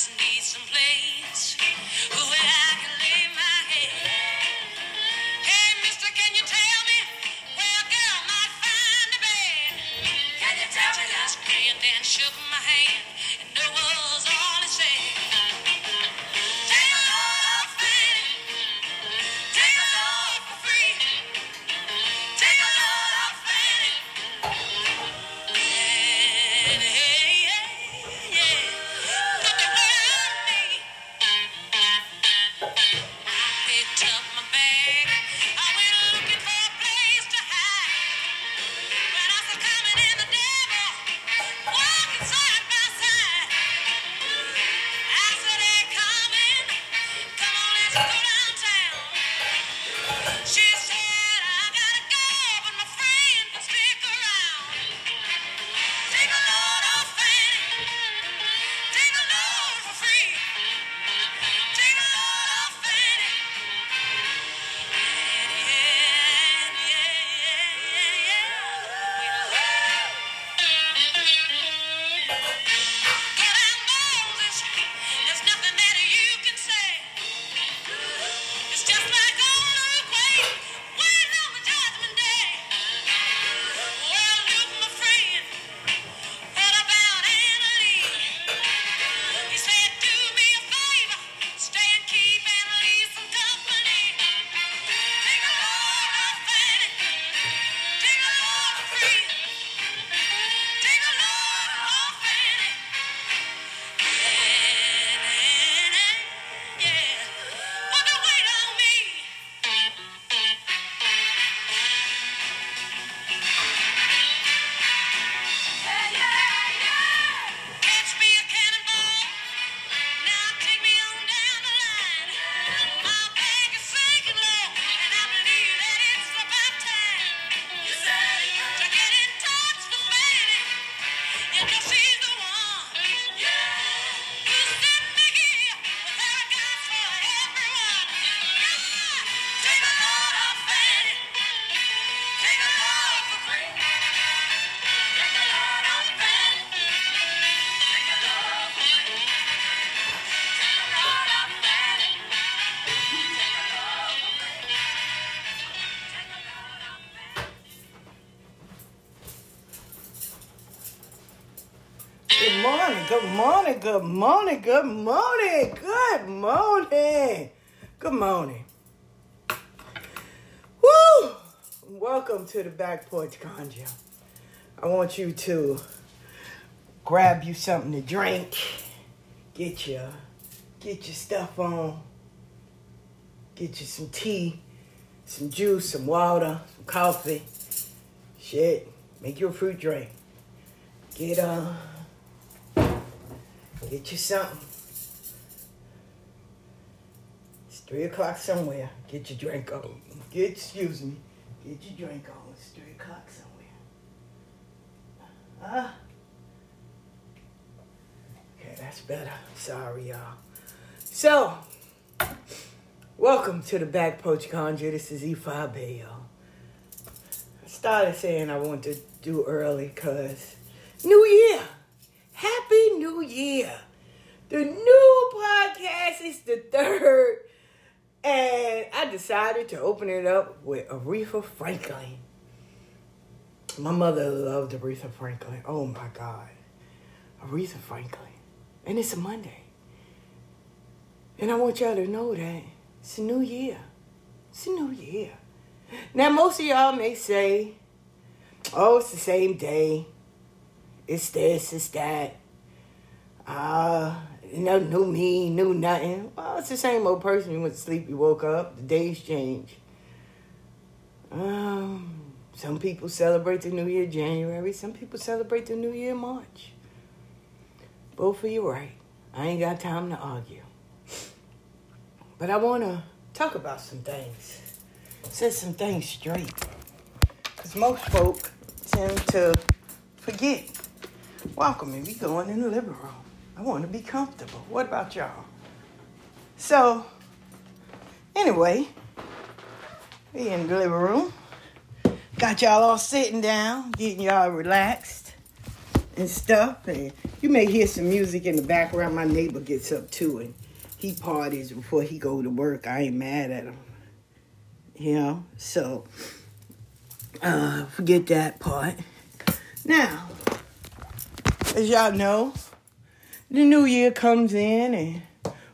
just need some place where I can lay my head. Hey, mister, can you tell me where a girl might find a bed? Can you tell me that? And then shook my hand, and no was all he said. Good morning, good morning, good morning, good morning. Woo! Welcome to the Back Porch Conjure. I want you to grab you something to drink, get your stuff on, get you some tea, some juice, some water, some coffee, shit, make you a fruit drink. Get you something. It's 3 o'clock somewhere. Get your drink on. Get your drink on. It's 3 o'clock somewhere. Huh? Okay, that's better. Sorry, y'all. So, welcome to the Back Porch Conjure. This is Ifá Abayé, y'all. I started saying I want to do early because New Year. Happy New Year. The new podcast is the third, and I decided to open it up with Aretha Franklin. My mother loved Aretha Franklin. Oh my God. Aretha Franklin. And it's a Monday. And I want y'all to know that it's a new year. It's a new year. Now, most of y'all may say, oh, it's the same day. It's this, it's that. No new me, new nothing. Well, it's the same old person. You went to sleep, you woke up. The days change. Some people celebrate the New Year January. Some people celebrate the New Year March. Both of you right. I ain't got time to argue. But I want to talk about some things. Set some things straight. Because most folk tend to forget. Welcome, and we going in the living room. I want to be comfortable. What about y'all? So, anyway, we in the living room. Got y'all all sitting down, getting y'all relaxed, and stuff. And you may hear some music in the background. My neighbor gets up too, and he parties before he go to work. I ain't mad at him, you know. So forget that part. Now, as y'all know, the new year comes in, and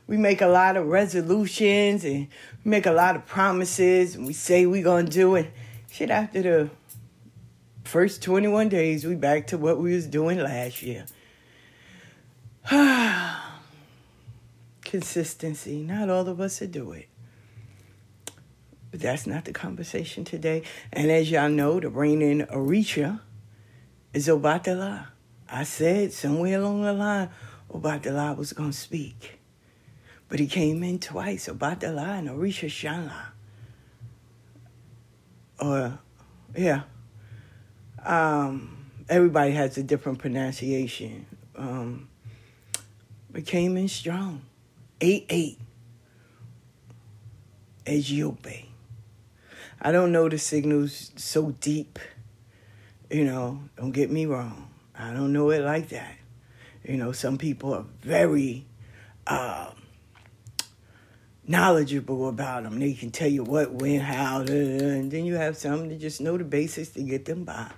we make a lot of resolutions, and we make a lot of promises, and we say we're going to do it. Shit, after the first 21 days, we back to what we was doing last year. Consistency. Not all of us will do it. But that's not the conversation today. And as y'all know, the reigning Orisha is Obatala. I said somewhere along the line, Obatala was going to speak. But he came in twice, Obatala and Orisha Shanla. Everybody has a different pronunciation. But came in strong. 8-8. Ejiope. I don't know the signals so deep. You know, don't get me wrong. I don't know it like that. You know, some people are very knowledgeable about them. They can tell you what, when, how, and then you have some that just know the basics to get them by.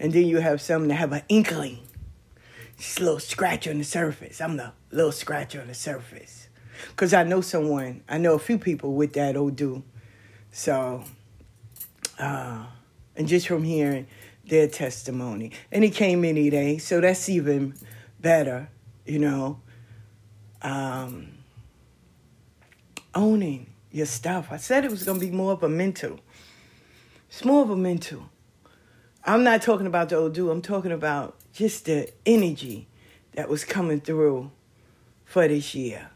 And then you have some that have an inkling. Just a little scratch on the surface. I'm the little scratch on the surface. Because I know a few people with that Odoo. So, and just from hearing their testimony. And it came any day, so that's even better, you know. Owning your stuff. I said it was going to be more of a mental. It's more of a mental. I'm not talking about the Odoo. I'm talking about just the energy that was coming through for this year.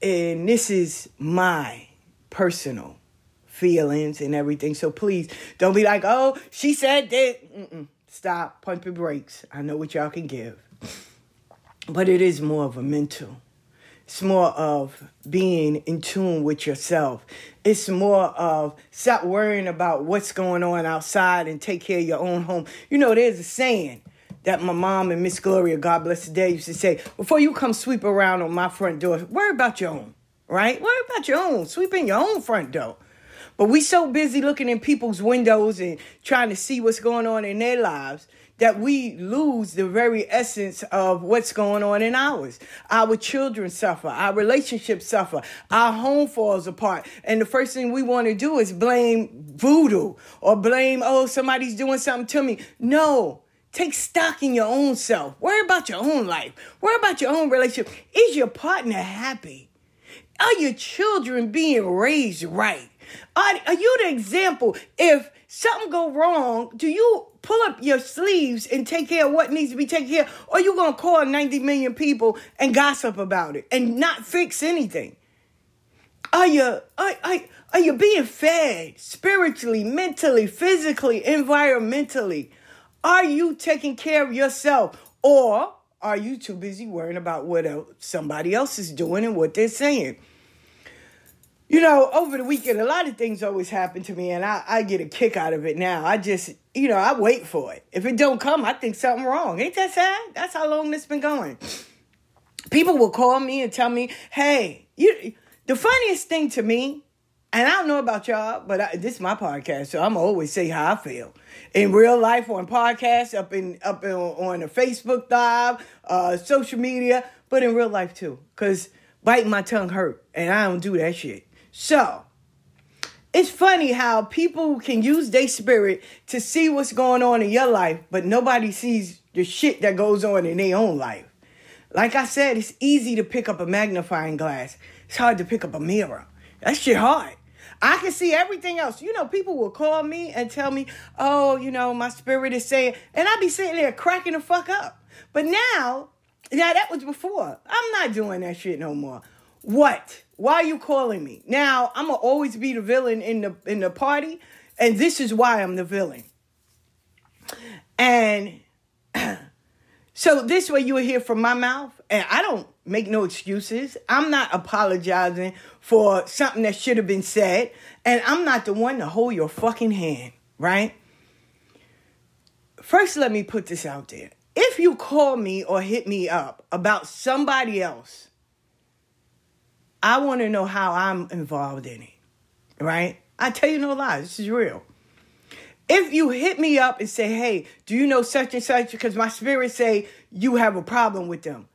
And this is my personal feelings and everything. So please don't be like, oh, she said that. Stop. Pump your brakes. I know what y'all can give. But it is more of a mental. It's more of being in tune with yourself. It's more of stop worrying about what's going on outside and take care of your own home. You know, there's a saying that my mom and Miss Gloria, God bless the day, used to say, before you come sweep around on my front door, worry about your own, right? Worry about your own. Sweep in your own front door. But we so busy looking in people's windows and trying to see what's going on in their lives that we lose the very essence of what's going on in ours. Our children suffer. Our relationships suffer. Our home falls apart. And the first thing we want to do is blame voodoo or blame, oh, somebody's doing something to me. No. Take stock in your own self. Worry about your own life. Worry about your own relationship. Is your partner happy? Are your children being raised right? Are you the example? If something go wrong, do you pull up your sleeves and take care of what needs to be taken care of? Or you going to call 90 million people and gossip about it and not fix anything? Are you being fed spiritually, mentally, physically, environmentally? Are you taking care of yourself? Or are you too busy worrying about what somebody else is doing and what they're saying? You know, over the weekend, a lot of things always happen to me, and I get a kick out of it now. I just, you know, I wait for it. If it don't come, I think something wrong. Ain't that sad? That's how long this been going. People will call me and tell me, hey, the funniest thing to me, and I don't know about y'all, but this is my podcast, so I'm always say how I feel. In real life, on podcasts, on a Facebook Live, social media, but in real life too, because biting my tongue hurt, and I don't do that shit. So, it's funny how people can use their spirit to see what's going on in your life, but nobody sees the shit that goes on in their own life. Like I said, it's easy to pick up a magnifying glass. It's hard to pick up a mirror. That shit hard. I can see everything else. You know, people will call me and tell me, oh, you know, my spirit is saying, and I be sitting there cracking the fuck up. But now that was before. I'm not doing that shit no more. What? Why are you calling me? Now, I'm going to always be the villain in the party, and this is why I'm the villain. And so this way you will hear from my mouth, and I don't make no excuses. I'm not apologizing for something that should have been said, and I'm not the one to hold your fucking hand, right? First, let me put this out there. If you call me or hit me up about somebody else, I want to know how I'm involved in it, right? I tell you no lies. This is real. If you hit me up and say, hey, do you know such and such? Because my spirit say you have a problem with them.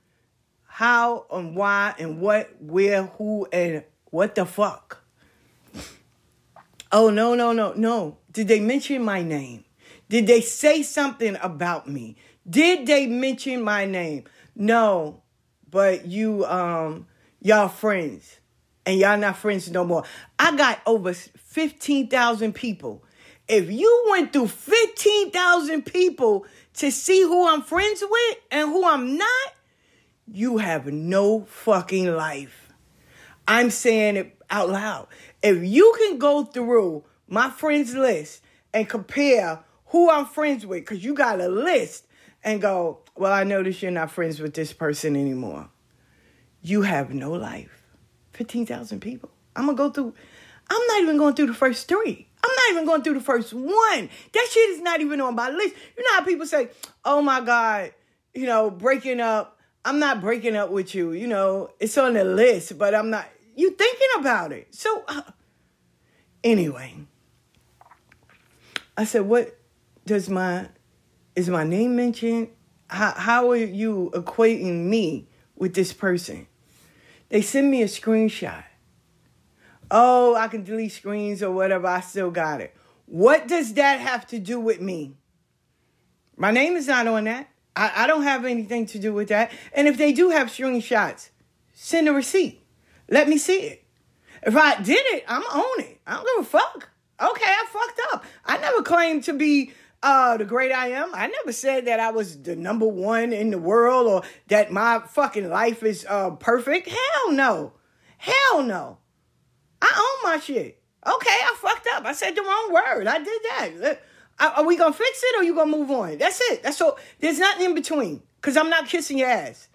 How and why and what, where, who, and what the fuck? Oh, no. Did they mention my name? Did they say something about me? Did they mention my name? No, but you, y'all friends, and y'all not friends no more. I got over 15,000 people. If you went through 15,000 people to see who I'm friends with and who I'm not, you have no fucking life. I'm saying it out loud. If you can go through my friends list and compare who I'm friends with, because you got a list, and go, well, I notice you're not friends with this person anymore. You have no life. 15,000 people. I'm going to go through. I'm not even going through the first three. I'm not even going through the first one. That shit is not even on my list. You know how people say, oh, my God, you know, breaking up. I'm not breaking up with you. You know, it's on the list, but I'm not. You thinking about it. So anyway, I said, what does is my name mentioned? How are you equating me with this person? They send me a screenshot. Oh, I can delete screens or whatever. I still got it. What does that have to do with me? My name is not on that. I don't have anything to do with that. And if they do have screenshots, send a receipt. Let me see it. If I did it, I'm on it. I don't give a fuck. Okay, I fucked up. I never claimed to be the great I am. I never said that I was the number one in the world or that my fucking life is perfect. Hell no. Hell no. I own my shit. Okay, I fucked up. I said the wrong word. I did that. Are we going to fix it or you going to move on? That's it. That's all. There's nothing in between because I'm not kissing your ass.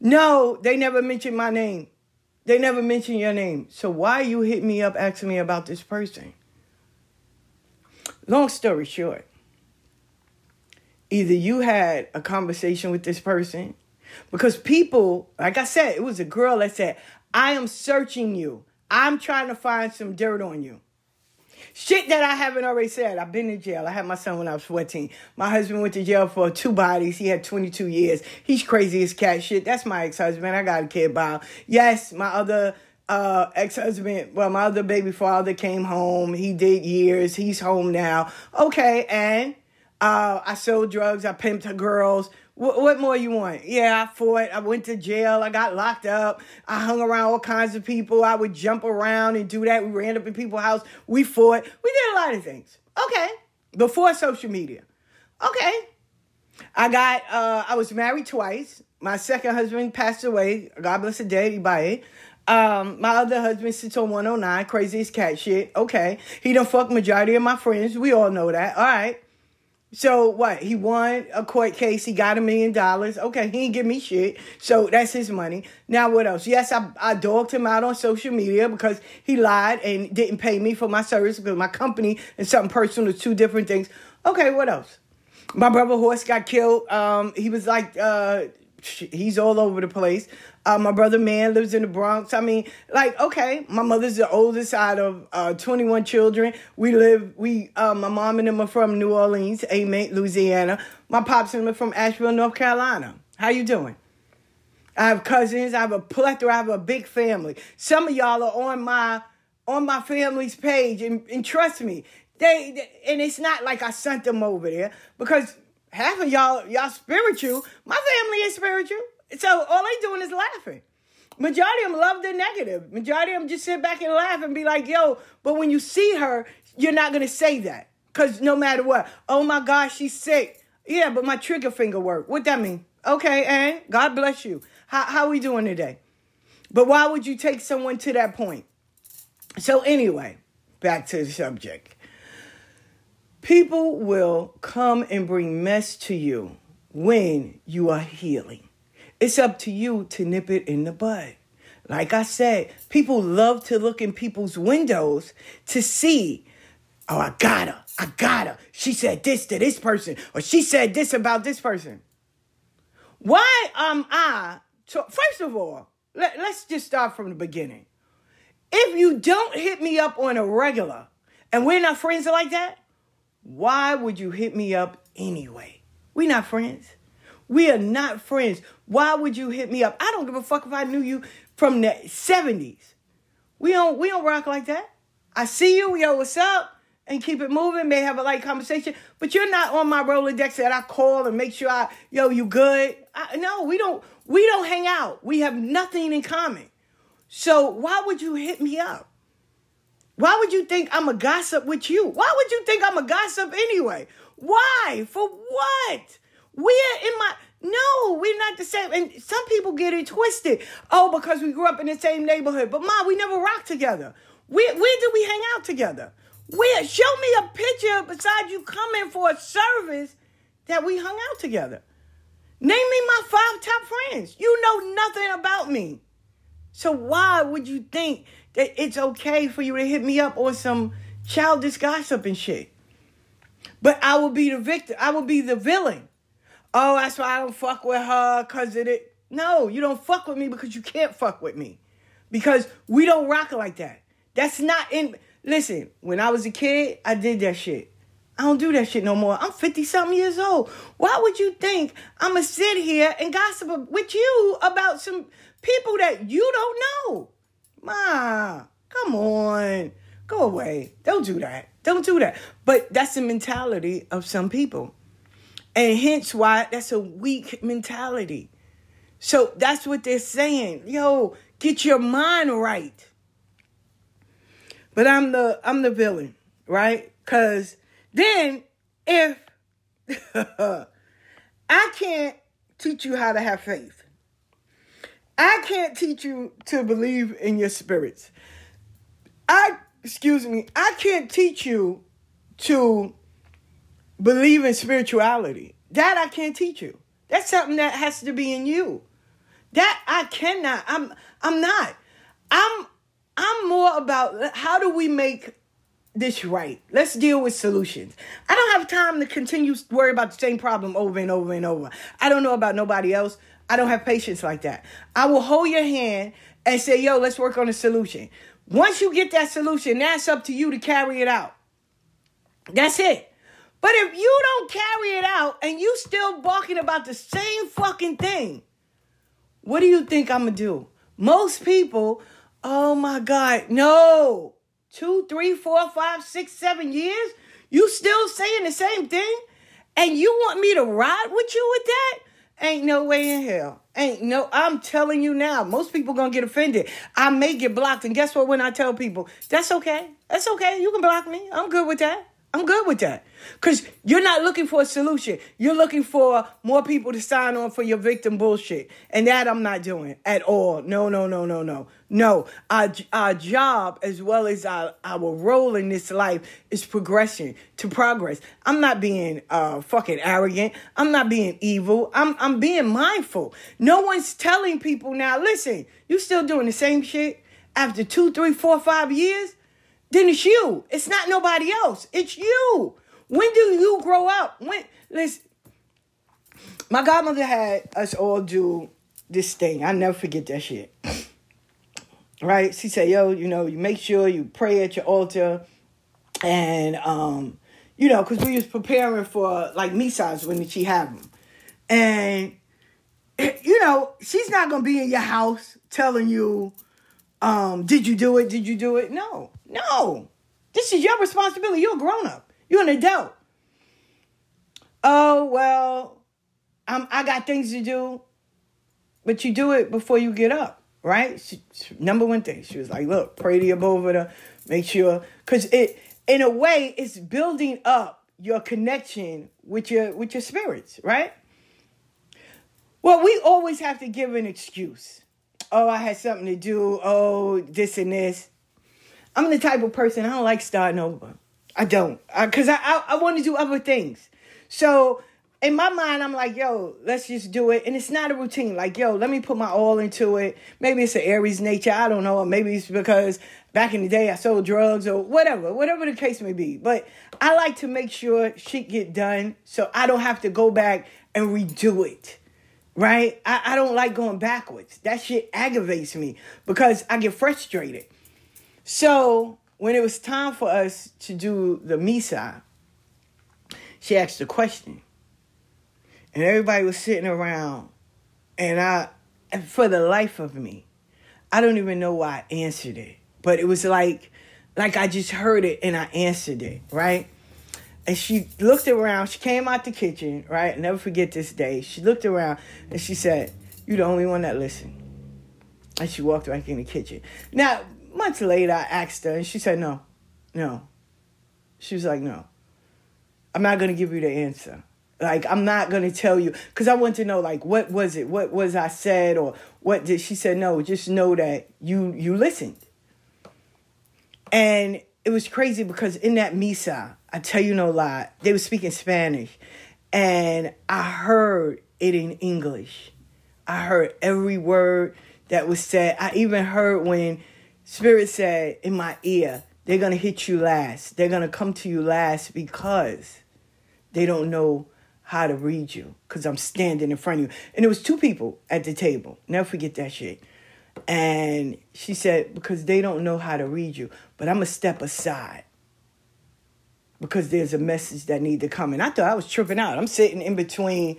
No, they never mentioned my name. They never mentioned your name. So why you hit me up asking me about this person? Long story short, either you had a conversation with this person because people, like I said, it was a girl that said, I am searching you. I'm trying to find some dirt on you. Shit that I haven't already said. I've been in jail. I had my son when I was 14. My husband went to jail for 2 bodies. He had 22 years. He's crazy as cat shit. That's my ex-husband. I got a kid by him. Yes, my other ex-husband, well, my other baby father came home. He did years. He's home now. Okay, and I sold drugs. I pimped girls. What more you want? Yeah, I fought. I went to jail. I got locked up. I hung around all kinds of people. I would jump around and do that. We ran up in people's house. We fought. We did a lot of things. Okay. Before social media. Okay. I was married twice. My second husband passed away. God bless the dead. Everybody. My other husband sits on 109. Crazy as cat shit. Okay. He done fucked majority of my friends. We all know that. All right. So what? He won a court case. He got $1 million. Okay, he didn't give me shit. So that's his money. Now what else? Yes, I dogged him out on social media because he lied and didn't pay me for my service because my company and something personal is 2 different things. Okay, what else? My brother Horse got killed. He was like, he's all over the place. My brother Man lives in the Bronx. I mean, like, okay, my mother's the oldest out of 21 children. My mom and them are from New Orleans, amen, Louisiana. My pops and them are from Asheville, North Carolina. How you doing? I have cousins. I have a plethora. I have a big family. Some of y'all are on my family's page, and trust me, they and it's not like I sent them over there because half of y'all spiritual. My family is spiritual. So all they doing is laughing. Majority of them love the negative. Majority of them just sit back and laugh and be like, yo, but when you see her, you're not going to say that. Because no matter what, oh my gosh, she's sick. Yeah, but my trigger finger worked. What that mean? Okay, and God bless you. How we doing today? But why would you take someone to that point? So anyway, back to the subject. People will come and bring mess to you when you are healing. It's up to you to nip it in the bud. Like I said, people love to look in people's windows to see Oh, I got her. I got her. She said this to this person, or she said this about this person. Why am I? So first of all, let's just start from the beginning. If you don't hit me up on a regular, and we're not friends like that, why would you hit me up anyway? We're not friends. We are not friends. Why would you hit me up? I don't give a fuck if I knew you from the 70s. We don't rock like that. I see you, yo, what's up? And keep it moving, may have a light conversation, but you're not on my Rolodex that I call and make sure you good. No, we don't hang out. We have nothing in common. So why would you hit me up? Why would you think I'm a gossip with you? Why would you think I'm a gossip anyway? Why? For what? No, we're not the same. And some people get it twisted. Oh, because we grew up in the same neighborhood. But Ma, we never rocked together. Where did we hang out together? Show me a picture besides you coming for a service that we hung out together. Name me my 5 top friends. You know nothing about me. So why would you think that it's okay for you to hit me up on some childish gossip and shit? But I will be the victim. I will be the villain. Oh, that's why I don't fuck with her because of it. No, you don't fuck with me because you can't fuck with me. Because we don't rock like that. That's not in... Listen, when I was a kid, I did that shit. I don't do that shit no more. I'm 50-something years old. Why would you think I'm going to sit here and gossip with you about some people that you don't know? Ma, come on. Go away. Don't do that. Don't do that. But that's the mentality of some people. And hence why that's a weak mentality. So that's what they're saying. Yo, get your mind right. But I'm the villain, right? Because then if I can't teach you how to have faith, I can't teach you to believe in your spirits. I can't teach you to believe in spirituality. That I can't teach you. That's something that has to be in you. That I cannot. I'm not. I'm more about how do we make this right? Let's deal with solutions. I don't have time to continue to worry about the same problem over and over and over. I don't know about nobody else. I don't have patience like that. I will hold your hand and say, yo, let's work on a solution. Once you get that solution, now it's up to you to carry it out. That's it. But if you don't carry it out and you still barking about the same fucking thing, what do you think I'm going to do? Most people... Oh my God, no. 2, 3, 4, 5, 6, 7 years? You still saying the same thing? And you want me to ride with you with that? Ain't no way in hell. I'm telling you now, most people gonna get offended. I may get blocked. And guess what, when I tell people, that's okay. That's okay. You can block me. I'm good with that. I'm good with that. Because you're not looking for a solution. You're looking for more people to sign on for your victim bullshit. And that I'm not doing at all. No. No, our job as well as our role in this life is progression, to progress. I'm not being fucking arrogant. I'm not being evil. I'm being mindful. No one's telling people now, listen, you still doing the same shit after 2, 3, 4, 5 years? Then it's you. It's not nobody else. It's you. When do you grow up? Listen, my godmother had us all do this thing. I never forget that shit. Right? She said, yo, you make sure you pray at your altar. And, because we was preparing for, like, misas when she had them. And, she's not going to be in your house telling you, did you do it? Did you do it? No. This is your responsibility. You're a grown-up. You're an adult. Oh, well, I got things to do. But you do it before you get up, right? Number one thing. She was like, look, pray to your Bovada. Make sure. Because it, in a way, it's building up your connection with your spirits, right? Well, we always have to give an excuse. Oh, I had something to do. Oh, this and this. I'm the type of person, I don't like starting over. I don't. Because I want to do other things. So in my mind, I'm like, yo, let's just do it. And it's not a routine. Like, yo, let me put my all into it. Maybe it's an Aries nature. I don't know. Or maybe it's because back in the day I sold drugs or whatever the case may be. But I like to make sure shit get done so I don't have to go back and redo it, right? I don't like going backwards. That shit aggravates me because I get frustrated. So when it was time for us to do the Misa, she asked a question. And everybody was sitting around, and for the life of me, I don't even know why I answered it. But it was like I just heard it and I answered it, right? And she looked around. She came out the kitchen, right? I'll never forget this day. She looked around and she said, "You're the only one that listened." And she walked back in the kitchen. Now, months later, I asked her, and she said, no. She was like, "No, I'm not going to give you the answer. Like, I'm not going to tell you." Because I want to know, like, what was it? What was I said? Or what did she say? No, just know that you listened. And it was crazy because in that Misa, I tell you no lie, they were speaking Spanish. And I heard it in English. I heard every word that was said. I even heard when Spirit said in my ear, "They're going to hit you last. They're going to come to you last because they don't know how to read you because I'm standing in front of you." And there was two people at the table. Never forget that shit. And she said, "Because they don't know how to read you, but I'm going to step aside because there's a message that need to come." And I thought I was tripping out. I'm sitting in between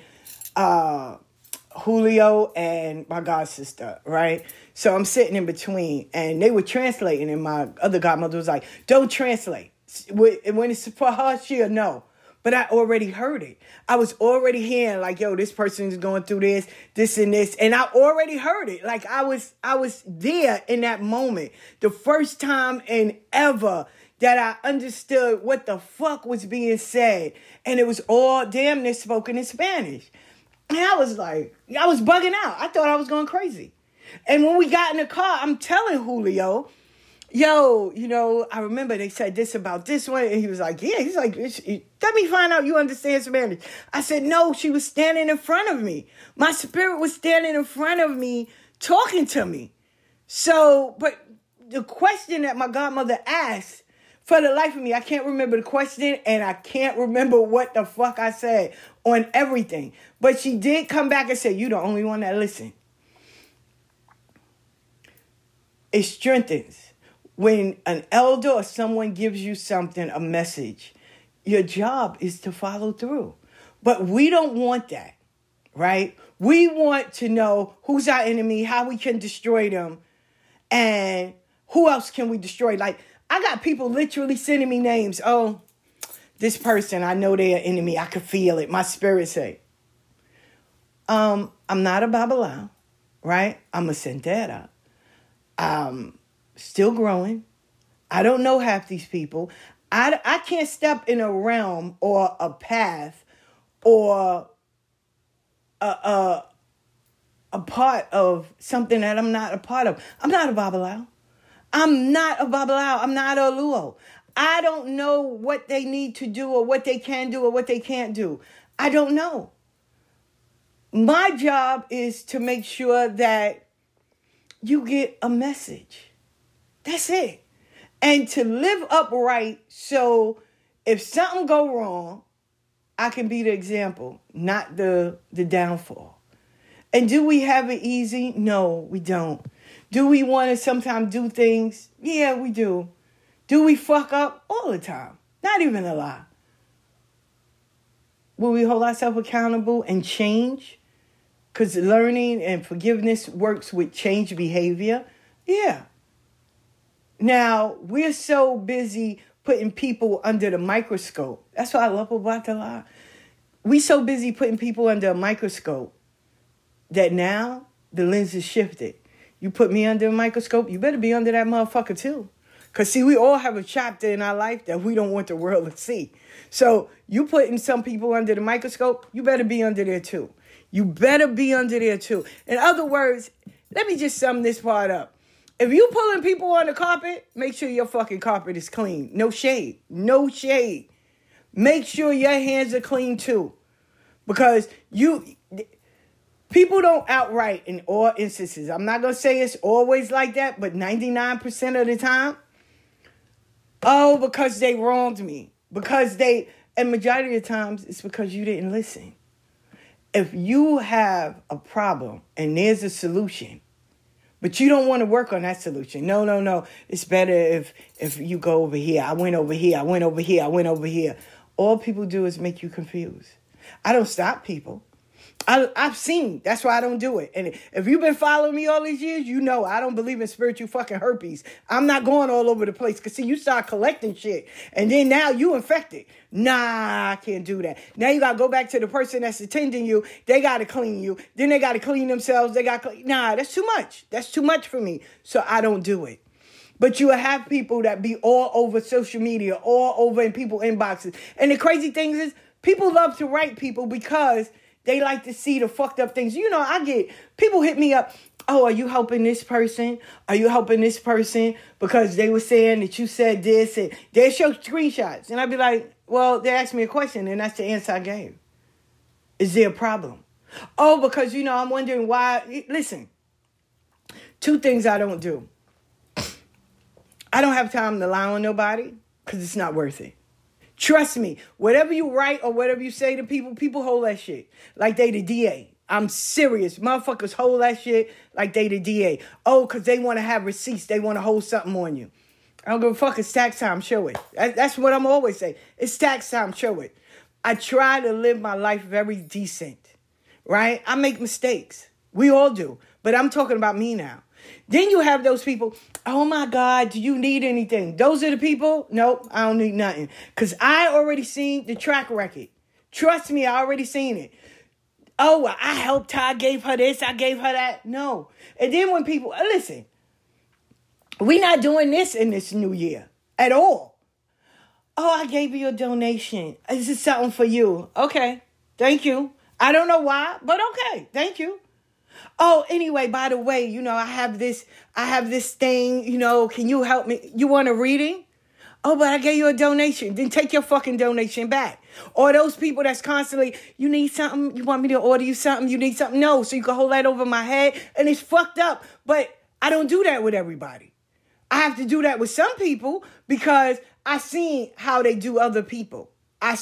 Julio and my god sister, right? So I'm sitting in between, and they were translating, and my other godmother was like, "Don't translate. When it's for her, she'll know." But I already heard it. I was already hearing like, "Yo, this person is going through this and this." And I already heard it. Like I was there in that moment. The first time in ever that I understood what the fuck was being said. And it was all damn near spoken in Spanish. And I was bugging out. I thought I was going crazy. And when we got in the car, I'm telling Julio, "Yo, I remember they said this about this one." And he was like, "Yeah." He's like, "Let me find out you understand Spanish." I said, "No, she was standing in front of me. My spirit was standing in front of me talking to me." So, but the question that my godmother asked, for the life of me, I can't remember the question and I can't remember what the fuck I said on everything. But she did come back and say, "You're the only one that listened." It strengthens. When an elder or someone gives you something, a message, your job is to follow through. But we don't want that, right? We want to know who's our enemy, how we can destroy them, and who else can we destroy. Like, I got people literally sending me names. "Oh, this person, I know they're an enemy. I could feel it. My spirit say." I'm not a Babala, right? I'm a Sendera. Still growing. I don't know half these people. I can't step in a realm or a path or a part of something that I'm not a part of. I'm not a Babalao. I'm not a Babalao. I'm not a Luo. I don't know what they need to do or what they can do or what they can't do. I don't know. My job is to make sure that you get a message. That's it. And to live upright so if something go wrong, I can be the example, not the downfall. And do we have it easy? No, we don't. Do we want to sometimes do things? Yeah, we do. Do we fuck up? All the time. Not even a lie. Will we hold ourselves accountable and change? Because learning and forgiveness works with change behavior. Yeah. Now, we're so busy putting people under the microscope. That's why I love Obatala. We're so busy putting people under a microscope that now the lens is shifted. You put me under a microscope, you better be under that motherfucker too. Because, see, we all have a chapter in our life that we don't want the world to see. So you putting some people under the microscope, you better be under there too. You better be under there too. In other words, let me just sum this part up. If you pulling people on the carpet, make sure your fucking carpet is clean. No shade. No shade. Make sure your hands are clean too. Because you People don't outright, in all instances, I'm not going to say it's always like that, but 99% of the time, oh, because they wronged me. Because they, and majority of the times, it's because you didn't listen. If you have a problem and there's a solution, but you don't want to work on that solution. No. It's better if you go over here. I went over here. All people do is make you confused. I don't stop people. I've seen. That's why I don't do it. And if you've been following me all these years, you know I don't believe in spiritual fucking herpes. I'm not going all over the place. Because, see, you start collecting shit. And then now you infected. Nah, I can't do that. Now you got to go back to the person that's attending you. They got to clean you. Then they got to clean themselves. Nah, that's too much. That's too much for me. So I don't do it. But you have people that be all over social media, all over in people's inboxes. And the crazy thing is, people love to write people because they like to see the fucked up things. You know, I get people hit me up. Oh, are you helping this person? Are you helping this person? Because they were saying that you said this, and they show screenshots. And I'd be like, well, they asked me a question and that's the answer I gave. Is there a problem? Oh, because, you know, I'm wondering why. Listen, two things I don't do. I don't have time to lie on nobody because it's not worth it. Trust me, whatever you write or whatever you say to people, people hold that shit like they the DA. I'm serious. Motherfuckers hold that shit like they the DA. Oh, because they want to have receipts. They want to hold something on you. I don't give a fuck. It's tax time. Show it. That's what I'm always saying. It's tax time. Show it. I try to live my life very decent, right? I make mistakes. We all do. But I'm talking about me now. Then you have those people, oh my God, do you need anything? Those are the people, nope, I don't need nothing. Because I already seen the track record. Trust me, I already seen it. Oh, I helped her, I gave her this, I gave her that. No. And then when people, listen, we not doing this in this new year at all. Oh, I gave you a donation. This is something for you. Okay, thank you. I don't know why, but okay, thank you. Oh, anyway, by the way, you know, I have this thing, you know, can you help me? You want a reading? Oh, but I gave you a donation. Then take your fucking donation back. Or those people that's constantly, you need something? You want me to order you something? You need something? No. So you can hold that over my head. And it's fucked up. But I don't do that with everybody. I have to do that with some people because I seen how they do other people. I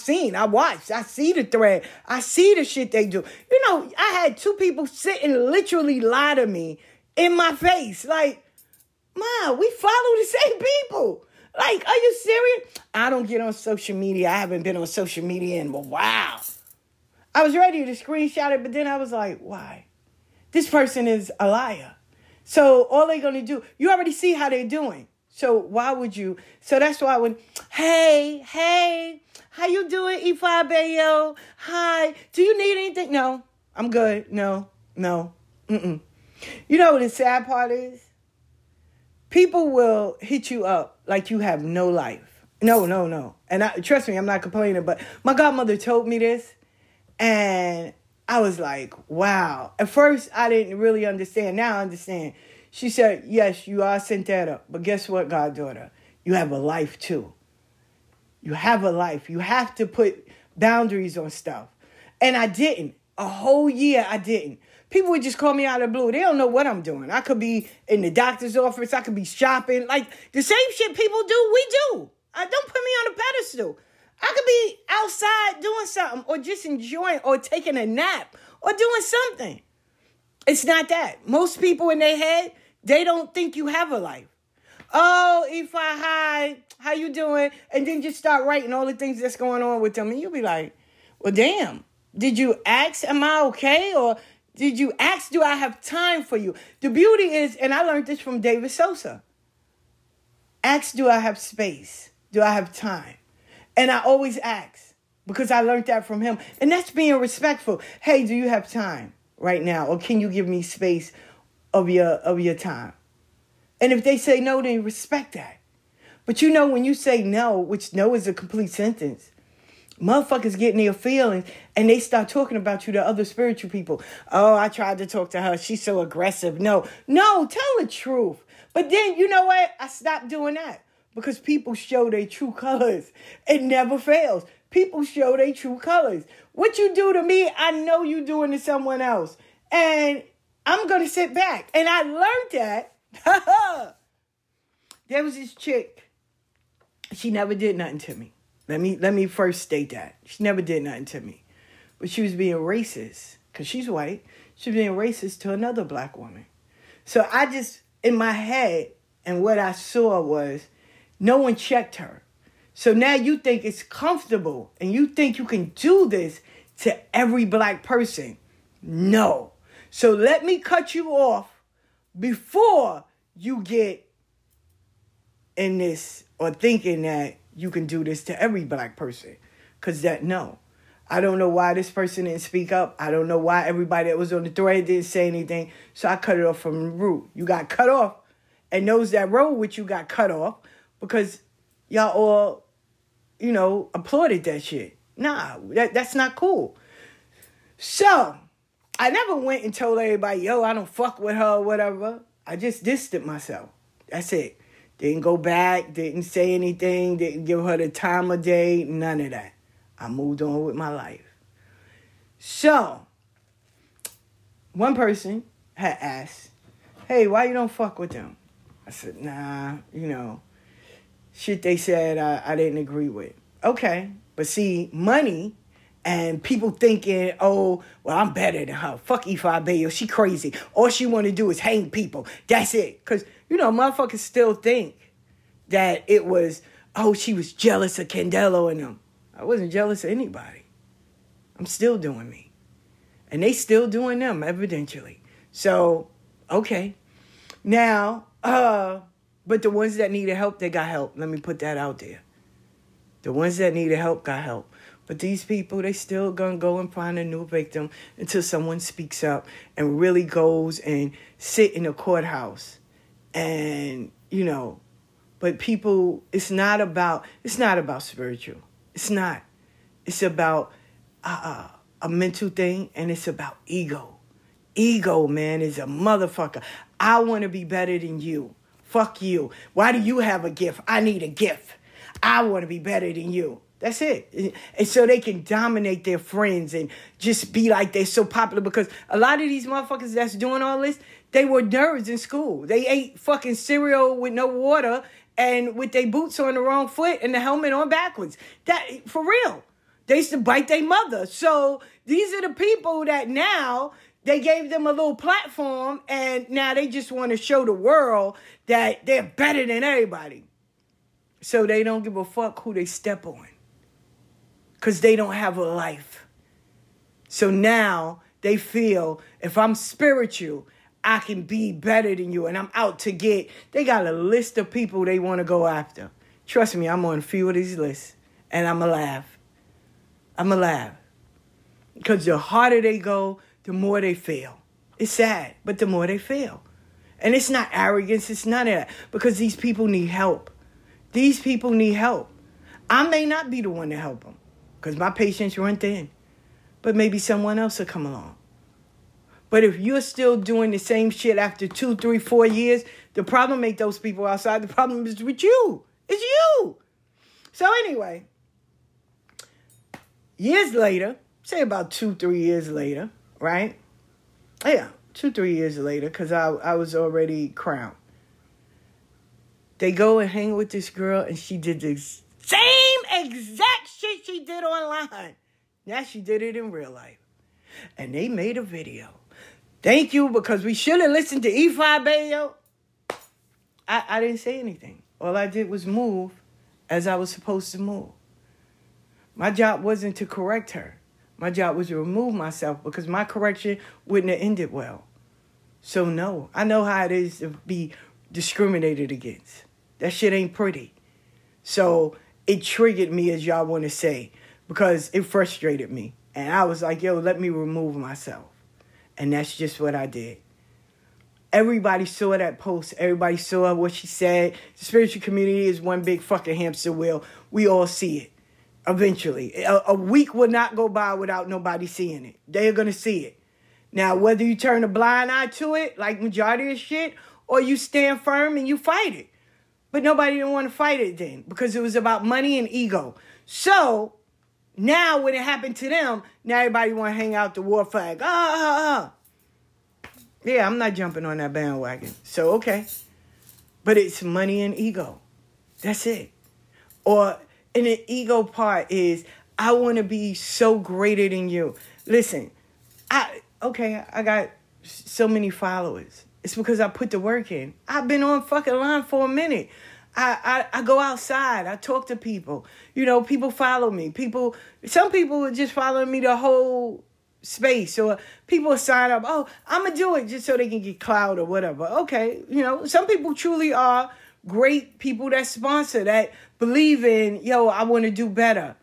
watched, I see the thread, I see the shit they do. You know, I had two people sit and literally lie to me in my face. Like, Ma, we follow the same people. Like, are you serious? I don't get on social media. I haven't been on social media in a while. I was ready to screenshot it, but then I was like, why? This person is a liar. So all they're going to do, you already see how they're doing. So why would you? So that's why when, hey, how you doing, Ifá Abayé? Hi. Do you need anything? No, I'm good. No. Mm-mm. You know what the sad part is? People will hit you up like you have no life. No. And trust me, I'm not complaining, but my godmother told me this, and I was like, wow. At first, I didn't really understand. Now I understand. She said, yes, you are sent that up, but guess what, goddaughter? You have a life, too. You have a life. You have to put boundaries on stuff. And I didn't. A whole year, I didn't. People would just call me out of the blue. They don't know what I'm doing. I could be in the doctor's office. I could be shopping. Like, the same shit people do, we do. Don't put me on a pedestal. I could be outside doing something or just enjoying or taking a nap or doing something. It's not that. Most people in their head, they don't think you have a life. Oh, Ifá, hi, how you doing? And then just start writing all the things that's going on with them. And you'll be like, well, damn, did you ask, am I okay? Or did you ask, do I have time for you? The beauty is, and I learned this from David Sosa, ask, do I have space? Do I have time? And I always ask because I learned that from him. And that's being respectful. Hey, do you have time right now? Or can you give me space of your time? And if they say no, then respect that. But you know, when you say no, which no is a complete sentence, motherfuckers get in their feelings and they start talking about you to other spiritual people. Oh, I tried to talk to her. She's so aggressive. No, tell the truth. But then, you know what? I stopped doing that because people show their true colors. It never fails. People show their true colors. What you do to me, I know you doing to someone else. and I'm going to sit back. And I learned that. There was this chick. She never did nothing to me. Let me first state that. She never did nothing to me. But she was being racist, because she's white. She was being racist to another black woman. So I just, in my head, and what I saw was, no one checked her. So now you think it's comfortable, and you think you can do this to every black person. No. So let me cut you off before you get in this, or thinking that you can do this to every black person. Because that, no. I don't know why this person didn't speak up. I don't know why everybody that was on the thread didn't say anything. So I cut it off from the root. You got cut off. And those that rode with you got cut off because y'all all, you know, applauded that shit. Nah, that's not cool. So I never went and told everybody, yo, I don't fuck with her or whatever. I just distanced myself. That's it. Didn't go back, didn't say anything, didn't give her the time of day, none of that. I moved on with my life. So, one person had asked, hey, why you don't fuck with them? I said, nah, you know, shit they said I didn't agree with. Okay, but see, money and people thinking, oh, well, I'm better than her. Fuck Ifá Abayé, she crazy. All she want to do is hang people. That's it. Because, you know, motherfuckers still think that it was, oh, she was jealous of Candelo and them. I wasn't jealous of anybody. I'm still doing me. And they still doing them, evidently. So, okay. Now, but the ones that needed help, they got help. Let me put that out there. The ones that needed help got help. But these people, they still gonna go and find a new victim until someone speaks up and really goes and sit in a courthouse. And, you know, but people, it's not about spiritual. It's not. It's about a mental thing, and it's about ego. Ego, man, is a motherfucker. I want to be better than you. Fuck you. Why do you have a gift? I need a gift. I want to be better than you. That's it. And so they can dominate their friends and just be like they're so popular, because a lot of these motherfuckers that's doing all this, they were nerds in school. They ate fucking cereal with no water and with their boots on the wrong foot and the helmet on backwards. That, for real. They used to bite their mother. So these are the people that now they gave them a little platform, and now they just want to show the world that they're better than everybody. So they don't give a fuck who they step on, because they don't have a life. So now they feel, if I'm spiritual, I can be better than you, and I'm out to get. They got a list of people they want to go after. Trust me, I'm on a few of these lists, and I'm going to laugh. Because the harder they go, the more they fail. It's sad, but the more they fail. And it's not arrogance, it's none of that. Because these people need help. These people need help. I may not be the one to help them, because my patience run thin. But maybe someone else will come along. But if you're still doing the same shit after 2, 3, 4 years, the problem ain't those people outside. The problem is with you. It's you. So anyway, years later, say about 2, 3 years later, right? Yeah, 2, 3 years later, because I was already crowned. They go and hang with this girl, and she did the same exact shit she did online. Now she did it in real life. And they made a video. Thank you, because we should have listened to Ifá Abayé. I didn't say anything. All I did was move as I was supposed to move. My job wasn't to correct her. My job was to remove myself, because my correction wouldn't have ended well. So no, I know how it is to be discriminated against. That shit ain't pretty. So it triggered me, as y'all want to say, because it frustrated me. And I was like, yo, let me remove myself. And that's just what I did. Everybody saw that post. Everybody saw what she said. The spiritual community is one big fucking hamster wheel. We all see it eventually. A week will not go by without nobody seeing it. They're going to see it. Now, whether you turn a blind eye to it, like majority of shit, or you stand firm and you fight it. But nobody didn't want to fight it then, because it was about money and ego. So now when it happened to them, now everybody want to hang out the war flag. Yeah, I'm not jumping on that bandwagon. So, okay. But it's money and ego. That's it. Or, and the ego part is, I want to be so greater than you. Listen, I got so many followers. It's because I put the work in. I've been on fucking line for a minute. I go outside. I talk to people. You know, people follow me. Some people are just following me the whole space, or people sign up. Oh, I'm going to do it just so they can get clout or whatever. Okay. You know, some people truly are great people that sponsor, that believe in, yo, I want to do better.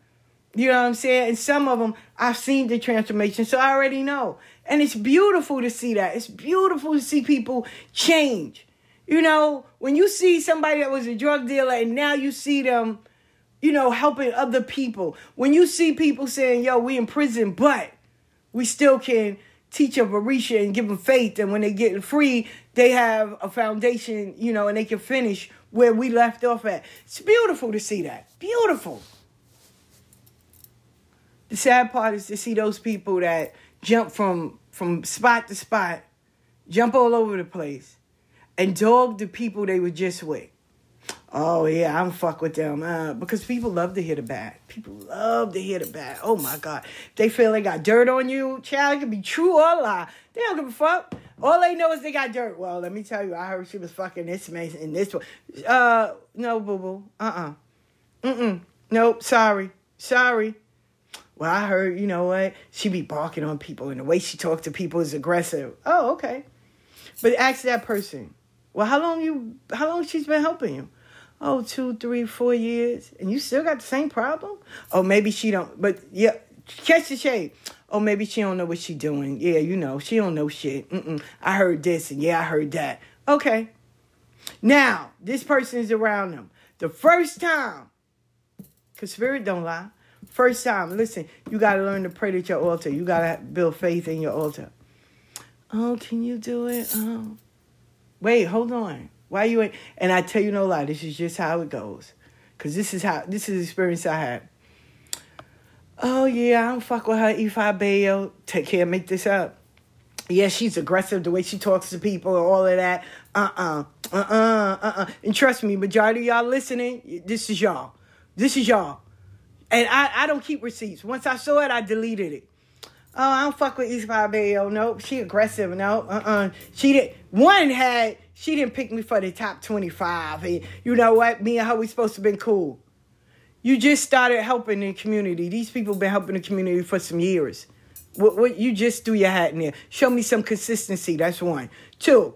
You know what I'm saying? And some of them, I've seen the transformation, so I already know. And it's beautiful to see that. It's beautiful to see people change. You know, when you see somebody that was a drug dealer and now you see them, you know, helping other people. When you see people saying, yo, we in prison, but we still can teach up Orisha and give them faith. And when they get free, they have a foundation, you know, and they can finish where we left off at. It's beautiful to see that. Beautiful. The sad part is to see those people that jump from spot to spot, jump all over the place, and dog the people they were just with. Oh, yeah, I'm fuck with them. Because people love to hear the bad. People love to hear the bad. Oh, my God. They feel they got dirt on you. Child, it could be true or lie. They don't give a fuck. All they know is they got dirt. Well, let me tell you, I heard she was fucking this man and this one. No, boo-boo. Nope, sorry. Well, I heard, you know what? She be barking on people, and the way she talk to people is aggressive. Oh, okay. But ask that person, well, how long she's been helping you? Oh, 2, 3, 4 years. And you still got the same problem? Oh, maybe she don't. But yeah, catch the shade. Oh, maybe she don't know what she doing. Yeah, you know, she don't know shit. I heard this and yeah, I heard that. Okay. Now, this person is around them. The first time, because spirit don't lie. First time, listen, you got to learn to pray at your altar. You got to build faith in your altar. Oh, can you do it? Oh. Wait, hold on. Why you ain't? And I tell you no lie, this is just how it goes. Because this is the experience I had. Oh, yeah, I don't fuck with her, Ifá Abayé. Take care, make this up. Yeah, she's aggressive, the way she talks to people and all of that. And trust me, majority of y'all listening, this is y'all. And I don't keep receipts. Once I saw it, I deleted it. Oh, I don't fuck with Ifá Abayé. Nope, she aggressive. No, She didn't. She didn't pick me for the top 25. And you know what? Me and her, we supposed to been cool. You just started helping the community. These people been helping the community for some years. What you just threw your hat in there. Show me some consistency. That's one. 2.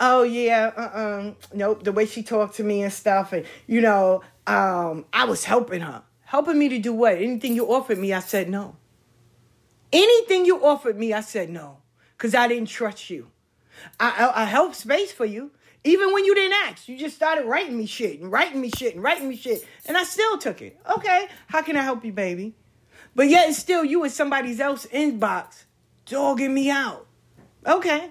Oh, yeah. Nope. The way she talked to me and stuff. And, you know, I was helping her. Helping me to do what? Anything you offered me, I said no. Anything you offered me, I said no. Because I didn't trust you. I held space for you. Even when you didn't ask, you just started writing me shit. And I still took it. Okay, how can I help you, baby? But yet still you in somebody else's inbox dogging me out. Okay.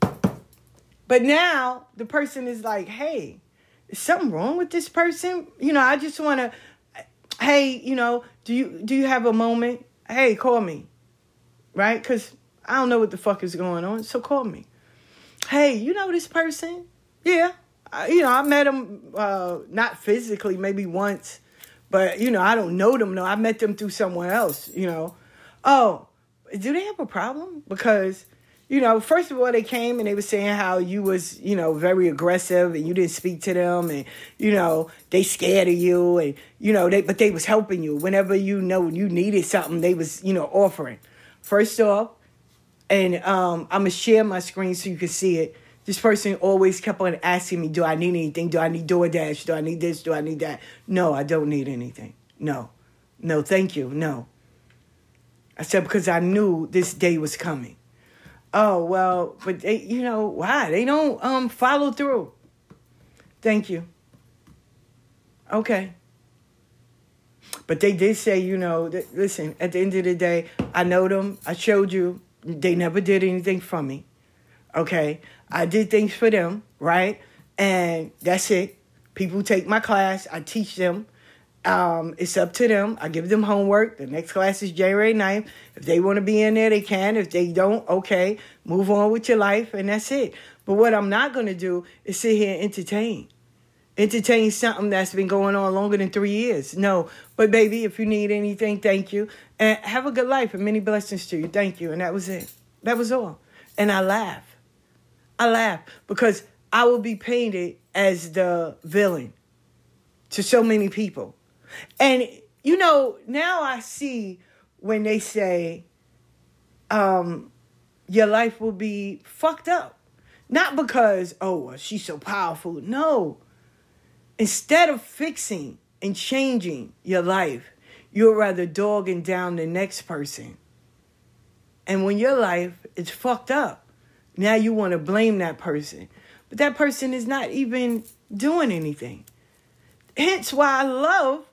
But now the person is like, hey, is something wrong with this person? You know, I just want to... Hey, you know, do you have a moment? Hey, call me, right? Because I don't know what the fuck is going on, so call me. Hey, you know this person? Yeah. I met him, not physically, maybe once, but, you know, I don't know them, no. I met them through someone else, you know. Oh, do they have a problem? Because, you know, first of all, they came and they were saying how you was, you know, very aggressive and you didn't speak to them and, you know, they scared of you and, you know, but they was helping you. Whenever, you know, you needed something, they was, you know, offering. First off, and I'm going to share my screen so you can see it. This person always kept on asking me, do I need anything? Do I need DoorDash? Do I need this? Do I need that? No, I don't need anything. No, thank you. No. I said, because I knew this day was coming. Oh, well, but they, you know, why? They don't follow through. Thank you. Okay. But they did say, you know, that, listen, at the end of the day, I know them. I showed you. They never did anything for me. Okay. I did things for them, right? And that's it. People take my class. I teach them. It's up to them. I give them homework. The next class is January 9th. If they want to be in there, they can. If they don't, okay, move on with your life, and that's it. But what I'm not going to do is sit here and entertain. Entertain something that's been going on longer than 3 years. No. But, baby, if you need anything, thank you. And have a good life and many blessings to you. Thank you. And that was it. That was all. And I laugh. I laugh because I will be painted as the villain to so many people. And, you know, now I see when they say your life will be fucked up. Not because, oh, well, she's so powerful. No. Instead of fixing and changing your life, you're rather dogging down the next person. And when your life is fucked up, now you want to blame that person. But that person is not even doing anything. Hence why I love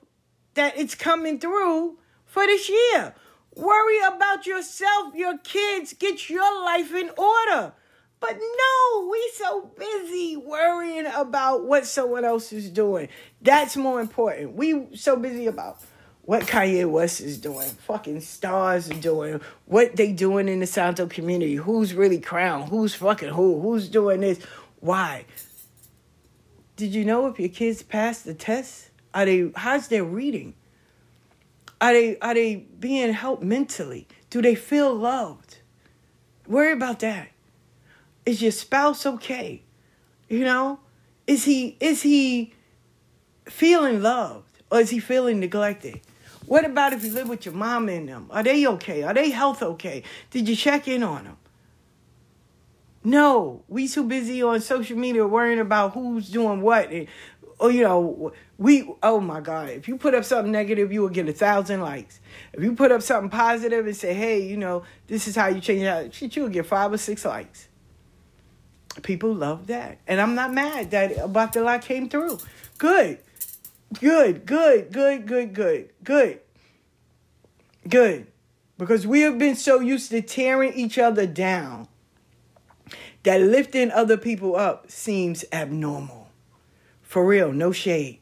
that it's coming through for this year. Worry about yourself, your kids, get your life in order. But no, we so busy worrying about what someone else is doing. That's more important. We so busy about what Kanye West is doing, fucking stars are doing, what they doing in the Santo community, who's really crowned, who's fucking who's doing this, why? Did you know if your kids pass the test? How's their reading? Are they being helped mentally? Do they feel loved? Worry about that. Is your spouse okay? You know? Is he feeling loved or is he feeling neglected? What about if you live with your mom and them? Are they okay? Are they health okay? Did you check in on them? No, we too busy on social media worrying about who's doing what. And, oh, you know, oh my God, if you put up something negative, you will get 1,000 likes. If you put up something positive and say, hey, you know, this is how you change that, shit, you'll get 5 or 6 likes. People love that. And I'm not mad that Obatala came through. Good. Because we have been so used to tearing each other down that lifting other people up seems abnormal. For real, no shade.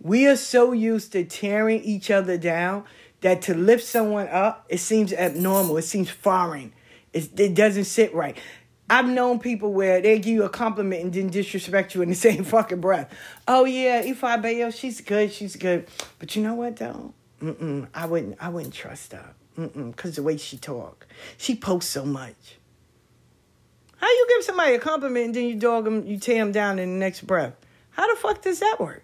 We are so used to tearing each other down that to lift someone up, it seems abnormal. It seems foreign. It doesn't sit right. I've known people where they give you a compliment and then disrespect you in the same fucking breath. Oh, yeah, Ifá Abayé, she's good. But you know what, though? I wouldn't trust her. Because the way she talk. She posts so much. How you give somebody a compliment and then you dog them, you tear them down in the next breath? How the fuck does that work?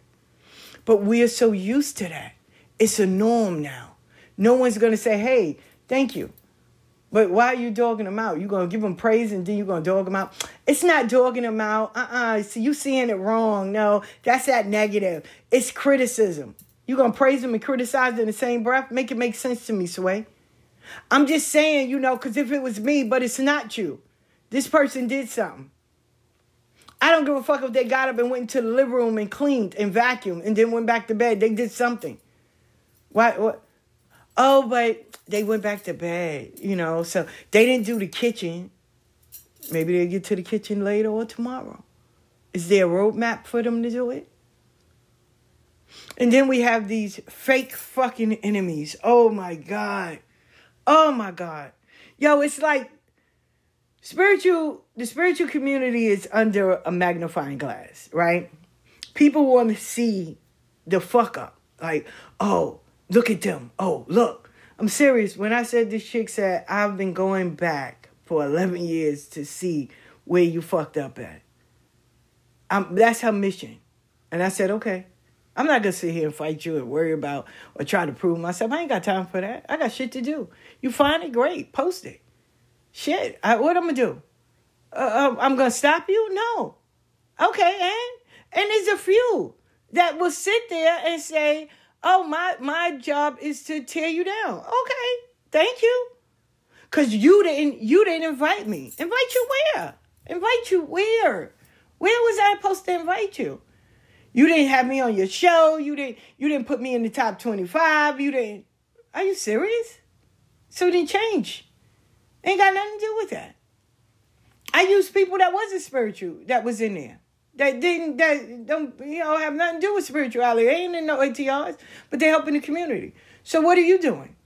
But we are so used to that. It's a norm now. No one's going to say, hey, thank you. But why are you dogging them out? You're going to give them praise and then you're going to dog them out? It's not dogging them out. See, you seeing it wrong. No, that's that negative. It's criticism. You're going to praise them and criticize them in the same breath? Make it make sense to me, Sway. I'm just saying, you know, because if it was me, but it's not you. This person did something. I don't give a fuck if they got up and went into the living room and cleaned and vacuumed and then went back to bed. They did something. Why? What? Oh, but they went back to bed, you know, so they didn't do the kitchen. Maybe they'll get to the kitchen later or tomorrow. Is there a roadmap for them to do it? And then we have these fake fucking enemies. Oh, my God. Yo, it's like, the spiritual community is under a magnifying glass, right? People want to see the fuck up. Like, oh, look at them. Oh, look. I'm serious. When I said this chick said, I've been going back for 11 years to see where you fucked up at. That's her mission. And I said, okay. I'm not going to sit here and fight you and worry about or try to prove myself. I ain't got time for that. I got shit to do. You find it? Great. Post it. Shit, what I'm going to do? I'm going to stop you? No. Okay, and there's a few that will sit there and say, oh, my job is to tear you down. Okay, thank you. Because you didn't invite me. Invite you where? Where was I supposed to invite you? You didn't have me on your show. You didn't put me in the top 25. Are you serious? So it didn't change. Ain't got nothing to do with that. I used people that wasn't spiritual that was in there. that don't have nothing to do with spirituality. They ain't in no ATRs, but they're helping the community. So what are you doing?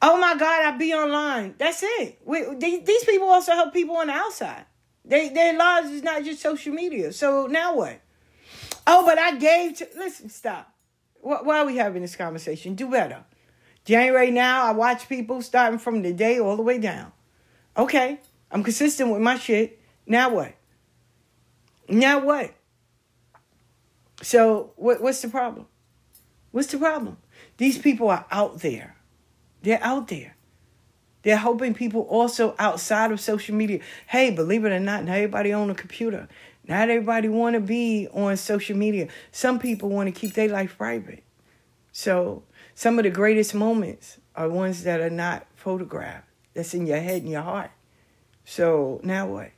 Oh my God, I be online. That's it. These people also help people on the outside. Their lives is not just social media. So now what? Oh, but I gave to... Listen, stop. Why are we having this conversation? Do better. January now, I watch people starting from the day all the way down. Okay, I'm consistent with my shit. Now what? Now what? So what's the problem? What's the problem? These people are out there. They're out there. They're helping people also outside of social media. Hey, believe it or not, not everybody on a computer. Not everybody want to be on social media. Some people want to keep their life private. So some of the greatest moments are ones that are not photographed. That's in your head and your heart. So now what?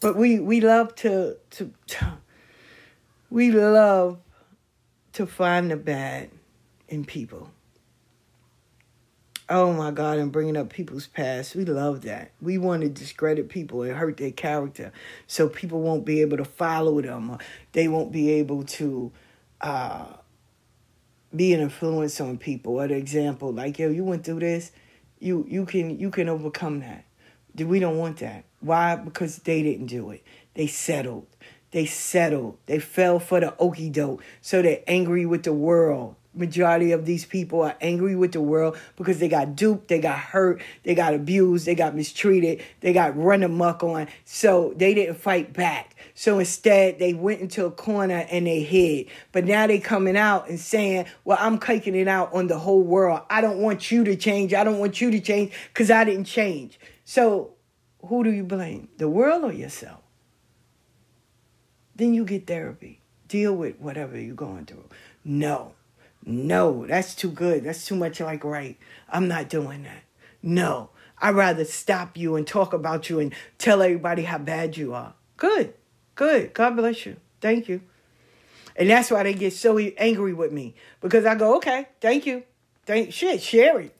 But we love to find the bad in people. Oh my God, and bringing up people's past. We love that. We want to discredit people and hurt their character so people won't be able to follow them. Or they won't be able to be an influence on people. An example, like, yo, you went through this. You can overcome that. We don't want that. Why? Because they didn't do it. They settled. They fell for the okie doke. So they're angry with the world. Majority of these people are angry with the world because they got duped, they got hurt, they got abused, they got mistreated, they got run amok on. So they didn't fight back. So instead, they went into a corner and they hid. But now they coming out and saying, well, I'm kicking it out on the whole world. I don't want you to change. I don't want you to change because I didn't change. So who do you blame? The world or yourself? Then you get therapy. Deal with whatever you're going through. No, that's too good. That's too much like right. I'm not doing that. No, I'd rather stop you and talk about you and tell everybody how bad you are. Good. God bless you. Thank you. And that's why they get so angry with me because I go, okay, thank you. Shit, share it.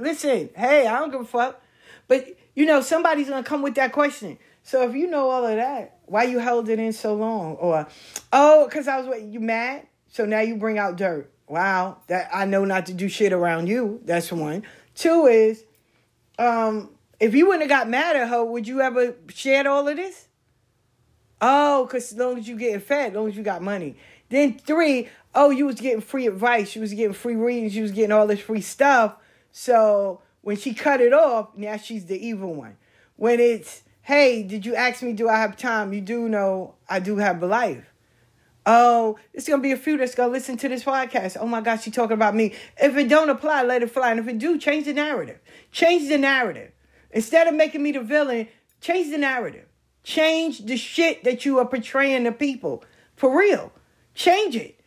Listen, hey, I don't give a fuck. But, you know, somebody's going to come with that question. So if you know all of that, why you held it in so long? Or, oh, because I was waiting. You mad? So now you bring out dirt. Wow, that I know not to do shit around you. That's one. Two is, if you wouldn't have got mad at her, would you ever shared all of this? Oh, because as long as you getting fed, as long as you got money. Then three, oh, you was getting free advice. You was getting free readings. You was getting all this free stuff. So when she cut it off, now she's the evil one. When it's, hey, did you ask me, do I have time? You do know I do have a life. Oh, it's going to be a few that's going to listen to this podcast. Oh, my gosh, she talking about me. If it don't apply, let it fly. And if it do, change the narrative. Change the narrative. Instead of making me the villain, change the narrative. Change the shit that you are portraying to people. For real. Change it.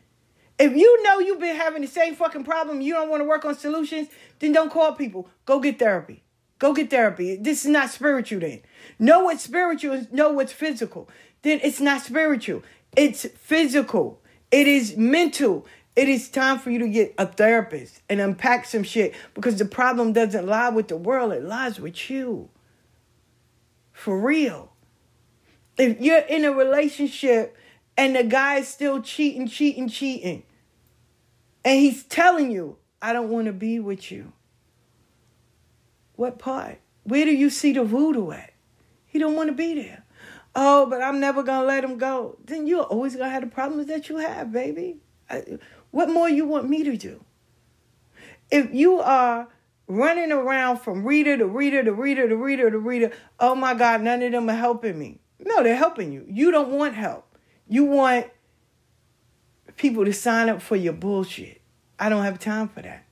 If you know you've been having the same fucking problem, you don't want to work on solutions, then don't call people. Go get therapy. Go get therapy. This is not spiritual then. Know what's spiritual is know what's physical. Then it's not spiritual. It's physical. It is mental. It is time for you to get a therapist and unpack some shit because the problem doesn't lie with the world. It lies with you. For real. If you're in a relationship and the guy is still cheating, and he's telling you, I don't want to be with you. What part? Where do you see the voodoo at? He don't want to be there. Oh, but I'm never going to let him go. Then you're always going to have the problems that you have, baby. What more you want me to do? If you are running around from reader to reader, oh my God, none of them are helping me. No, they're helping you. You don't want help. You want people to sign up for your bullshit. I don't have time for that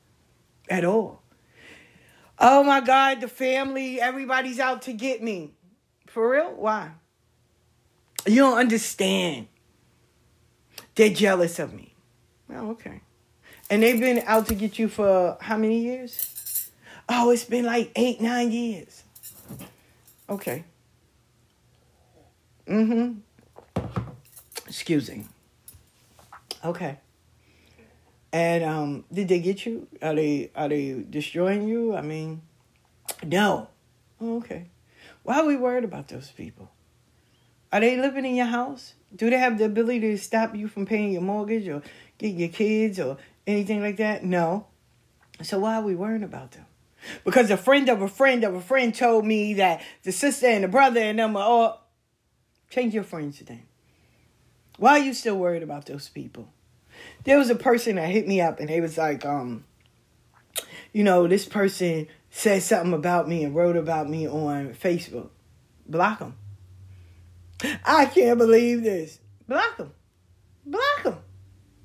at all. Oh my God, the family, everybody's out to get me. For real? Why? You don't understand. They're jealous of me. Oh, okay. And they've been out to get you for how many years? Oh, it's been like 8-9 years. Okay. Excuse me. Okay. And did they get you? Are they destroying you? I mean, no. Oh, okay. Why are we worried about those people? Are they living in your house? Do they have the ability to stop you from paying your mortgage or get your kids or anything like that? No. So why are we worrying about them? Because a friend of a friend of a friend told me that the sister and the brother and them are all... Change your friends today. Why are you still worried about those people? There was a person that hit me up and they was like, you know, this person said something about me and wrote about me on Facebook. Block them. I can't believe this. Block them. Block them.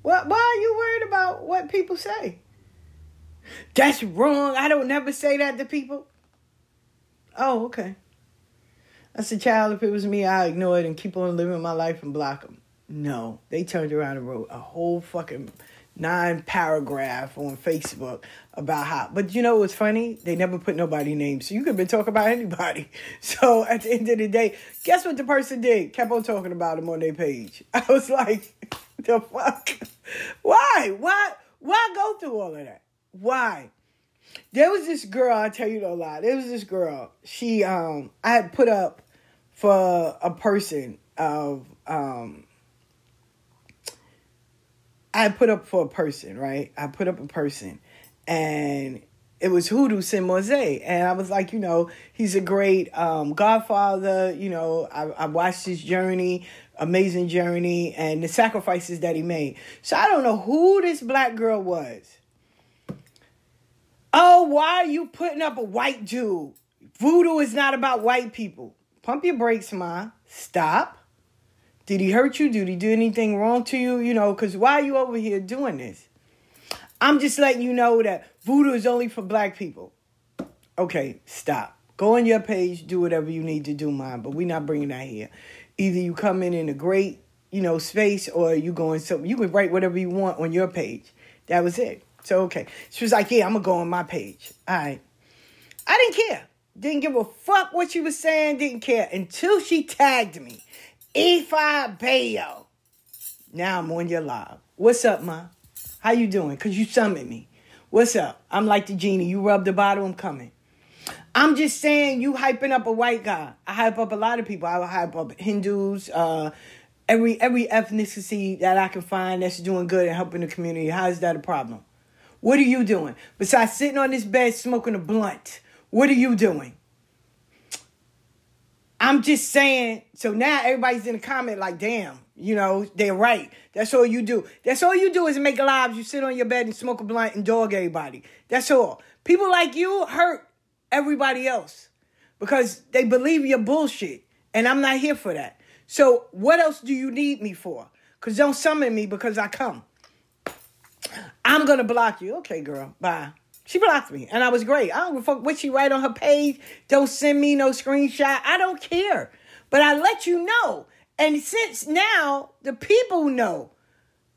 Why are you worried about what people say? That's wrong. I don't never say that to people. Oh, okay. I said, child, if it was me, I'd ignore it and keep on living my life and block them. No. They turned around and wrote a whole fucking 9-paragraph on Facebook about how... But you know what's funny? They never put nobody's name, so you could have been talking about anybody. So at the end of the day, guess what the person did? Kept on talking about them on their page. I was like, the fuck? Why? Why go through all of that? Why? There was this girl, I'll tell you no lie. There was this girl. She, I had put up for a person of, I put up for a person, right? I put up a person and it was Hoodoo Simonzay. And I was like, you know, he's a great godfather. You know, I watched his journey, amazing journey, and the sacrifices that he made. So I don't know who this black girl was. Oh, why are you putting up a white dude? Voodoo is not about white people. Pump your brakes, ma. Stop. Did he hurt you? Did he do anything wrong to you? You know, because why are you over here doing this? I'm just letting you know that voodoo is only for black people. Okay, stop. Go on your page. Do whatever you need to do, ma. But we're not bringing that here. Either you come in a great, you know, space or you going something. You can write whatever you want on your page. That was it. So, okay. She was like, yeah, I'm going to go on my page. All right. I didn't care. Didn't give a fuck what she was saying. Didn't care until she tagged me. Ifá Abayé. Now I'm on your live. What's up, ma? How you doing? Because you summoned me. What's up? I'm like the genie. You rub the bottle, I'm coming. I'm just saying you hyping up a white guy. I hype up a lot of people. I hype up Hindus, every ethnicity that I can find that's doing good and helping the community. How is that a problem? What are you doing? Besides sitting on this bed smoking a blunt, what are you doing? I'm just saying, so now everybody's in the comment like, damn, you know, they're right. That's all you do. That's all you do is make lives. You sit on your bed and smoke a blunt and dog everybody. That's all. People like you hurt everybody else because they believe your bullshit, and I'm not here for that. So what else do you need me for? Because don't summon me because I come. I'm going to block you. Okay, girl. Bye. She blocked me. And I was great. I don't give a fuck what she write on her page. Don't send me no screenshot. I don't care. But I let you know. And since now, the people know.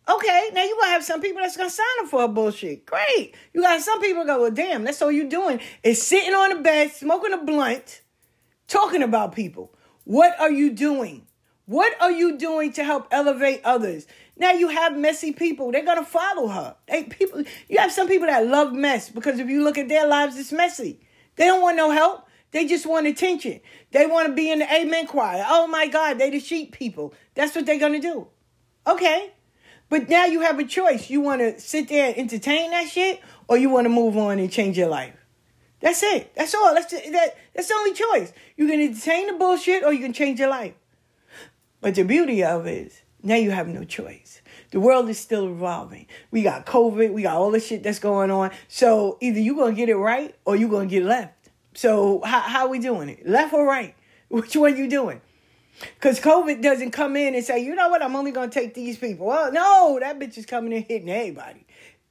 Okay, now you're going to have some people that's going to sign up for her bullshit. Great. You got some people go, well, damn, that's all you're doing is sitting on the bed, smoking a blunt, talking about people. What are you doing? What are you doing to help elevate others? Now you have messy people. They're going to follow her. You have some people that love mess because if you look at their lives, it's messy. They don't want no help. They just want attention. They want to be in the amen choir. Oh, my God, they the sheep people. That's what they're going to do. Okay. But now you have a choice. You want to sit there and entertain that shit or you want to move on and change your life. That's it. That's all. That's the only choice. You can entertain the bullshit or you can change your life. But the beauty of it is, now you have no choice. The world is still evolving. We got COVID. We got all the shit that's going on. So either you're going to get it right or you're going to get left. So how are we doing it? Left or right? Which one you doing? Because COVID doesn't come in and say, you know what, I'm only going to take these people. Well, no, that bitch is coming in hitting everybody.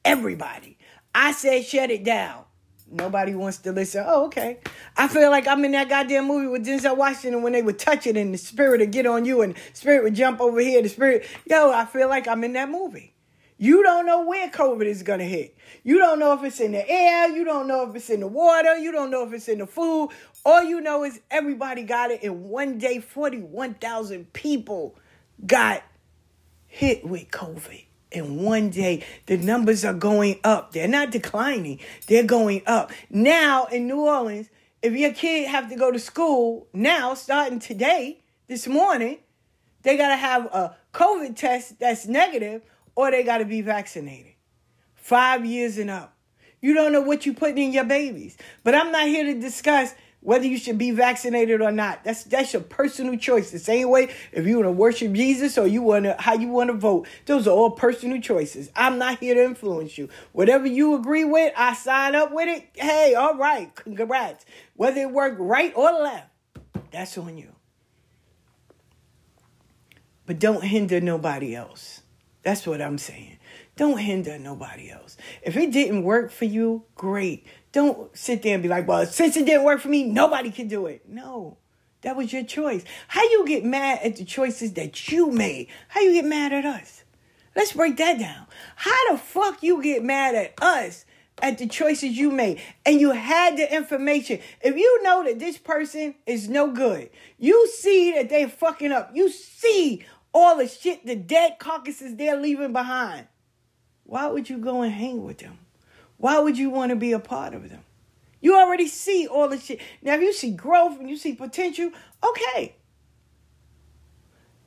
Everybody. I said shut it down. Nobody wants to listen. Oh, okay. I feel like I'm in that goddamn movie with Denzel Washington when they would touch it and the spirit would get on you and the spirit would jump over here. The spirit, yo, I feel like I'm in that movie. You don't know where COVID is going to hit. You don't know if it's in the air. You don't know if it's in the water. You don't know if it's in the food. All you know is everybody got it. And one day, 41,000 people got hit with COVID. And one day, the numbers are going up. They're not declining. They're going up. Now, in New Orleans, if your kid have to go to school now, starting today, this morning, They got to have a COVID test that's negative, or they got to be vaccinated. 5 years and up. You don't know what you're putting in your babies. But I'm not here to discuss whether you should be vaccinated or not. That's your personal choice. The same way if you want to worship Jesus or you want to, how you want to vote. Those are all personal choices. I'm not here to influence you. Whatever you agree with, I sign up with it. Hey, all right, congrats. Whether it worked right or left, that's on you. But don't hinder nobody else. That's what I'm saying. Don't hinder nobody else. If it didn't work for you, great. Don't sit there and be like, well, since it didn't work for me, nobody can do it. No, that was your choice. How you get mad at the choices that you made? How you get mad at us? Let's break that down. How the fuck you get mad at us at the choices you made, and you had the information? If you know that this person is no good, you see that they fucking up, you see all the shit, the dead carcasses they're leaving behind, why would you go and hang with them? Why would you want to be a part of them? You already see all the shit. Now, if you see growth and you see potential, okay.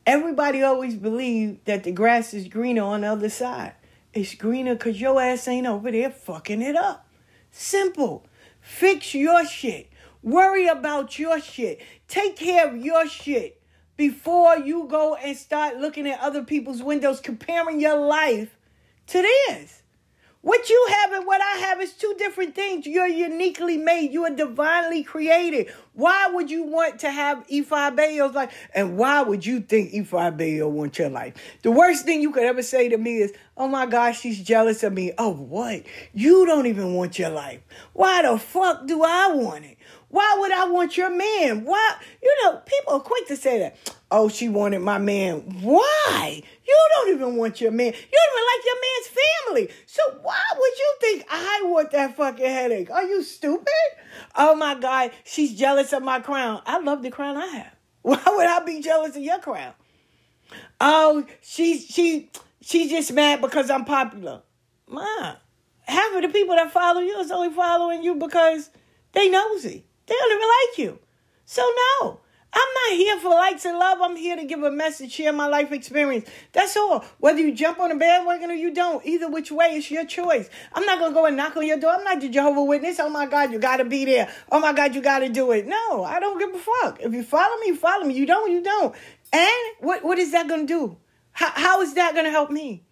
Everybody always believed that the grass is greener on the other side. It's greener because your ass ain't over there fucking it up. Simple. Fix your shit. Worry about your shit. Take care of your shit before you go and start looking at other people's windows, comparing your life to theirs. What you have and what I have is two different things. You're uniquely made. You are divinely created. Why would you want to have Ifá Abayé's life? And why would you think Ifá Abayé wants your life? The worst thing you could ever say to me is, oh my gosh, she's jealous of me. Oh, what? You don't even want your life. Why the fuck do I want it? Why would I want your man? Why? You know, people are quick to say that. Oh, she wanted my man. Why? You don't even want your man. You don't even like your man's family. So why would you think I want that fucking headache? Are you stupid? Oh my God, she's jealous of my crown. I love the crown I have. Why would I be jealous of your crown? Oh, she's just mad because I'm popular. Ma, half of the people that follow you is only following you because they nosy. They don't even like you. So no. I'm not here for likes and love. I'm here to give a message, share my life experience. That's all. Whether you jump on a bandwagon or you don't, either which way, it's your choice. I'm not going to go and knock on your door. I'm not the Jehovah's Witness. Oh, my God, you got to be there. Oh, my God, you got to do it. No, I don't give a fuck. If you follow me, follow me. You don't, you don't. And what is that going to do? How is that going to help me?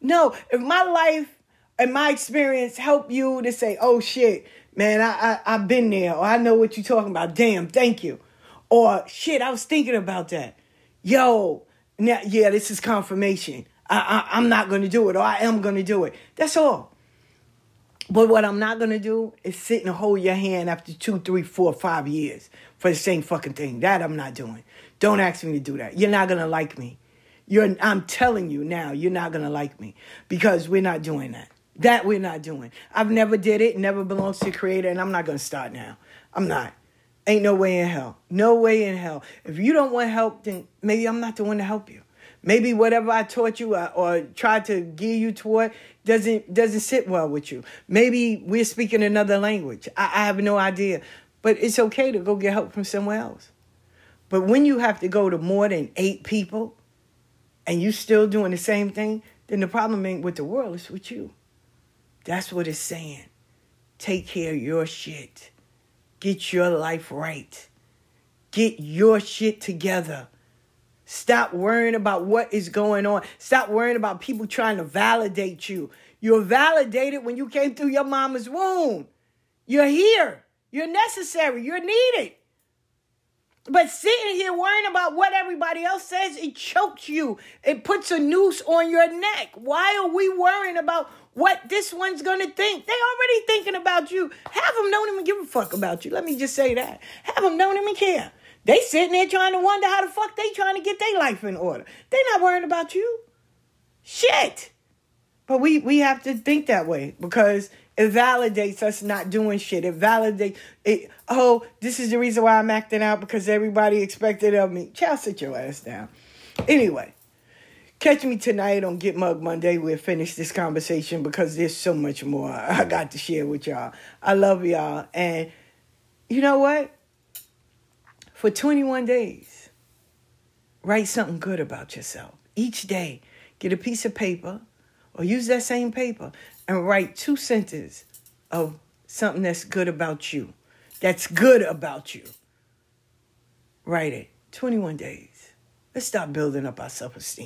No, if my life and my experience help you to say, oh, shit, man, I've been there, or I know what you're talking about. Damn, thank you. Or, shit, I was thinking about that. Yo, now, yeah, this is confirmation. I'm not going to do it, or I am going to do it. That's all. But what I'm not going to do is sit and hold your hand after 2, 3, 4, 5 years for the same fucking thing. That I'm not doing. Don't ask me to do that. You're not going to like me. I'm telling you now, you're not going to like me, because we're not doing that. That we're not doing. I've never did it, never belongs to the Creator, and I'm not going to start now. I'm not. Ain't no way in hell. No way in hell. If you don't want help, then maybe I'm not the one to help you. Maybe whatever I taught you or tried to gear you toward doesn't sit well with you. Maybe we're speaking another language. I have no idea. But it's okay to go get help from somewhere else. But when you have to go to more than 8 people and you still doing the same thing, then the problem ain't with the world, it's with you. That's what it's saying. Take care of your shit. Get your life right. Get your shit together. Stop worrying about what is going on. Stop worrying about people trying to validate you. You're validated when you came through your mama's womb. You're here. You're necessary. You're needed. But sitting here worrying about what everybody else says, it chokes you. It puts a noose on your neck. Why are we worrying about what this one's going to think? They already thinking about you. Half of them don't even give a fuck about you. Let me just say that. Half of them don't even care. They sitting there trying to wonder how the fuck they trying to get their life in order. They not worrying about you. Shit. But we have to think that way, because it validates us not doing shit. It validates it. Oh, this is the reason why I'm acting out, because everybody expected of me. Child, sit your ass down. Anyway. Catch me tonight on Get Mug Monday. We'll finish this conversation, because there's so much more I got to share with y'all. I love y'all. And you know what? For 21 days, Write something good about yourself. Each day, get a piece of paper or use that same paper and write 2 sentences of something that's good about you. That's good about you. Write it. 21 days. Let's stop building up our self-esteem.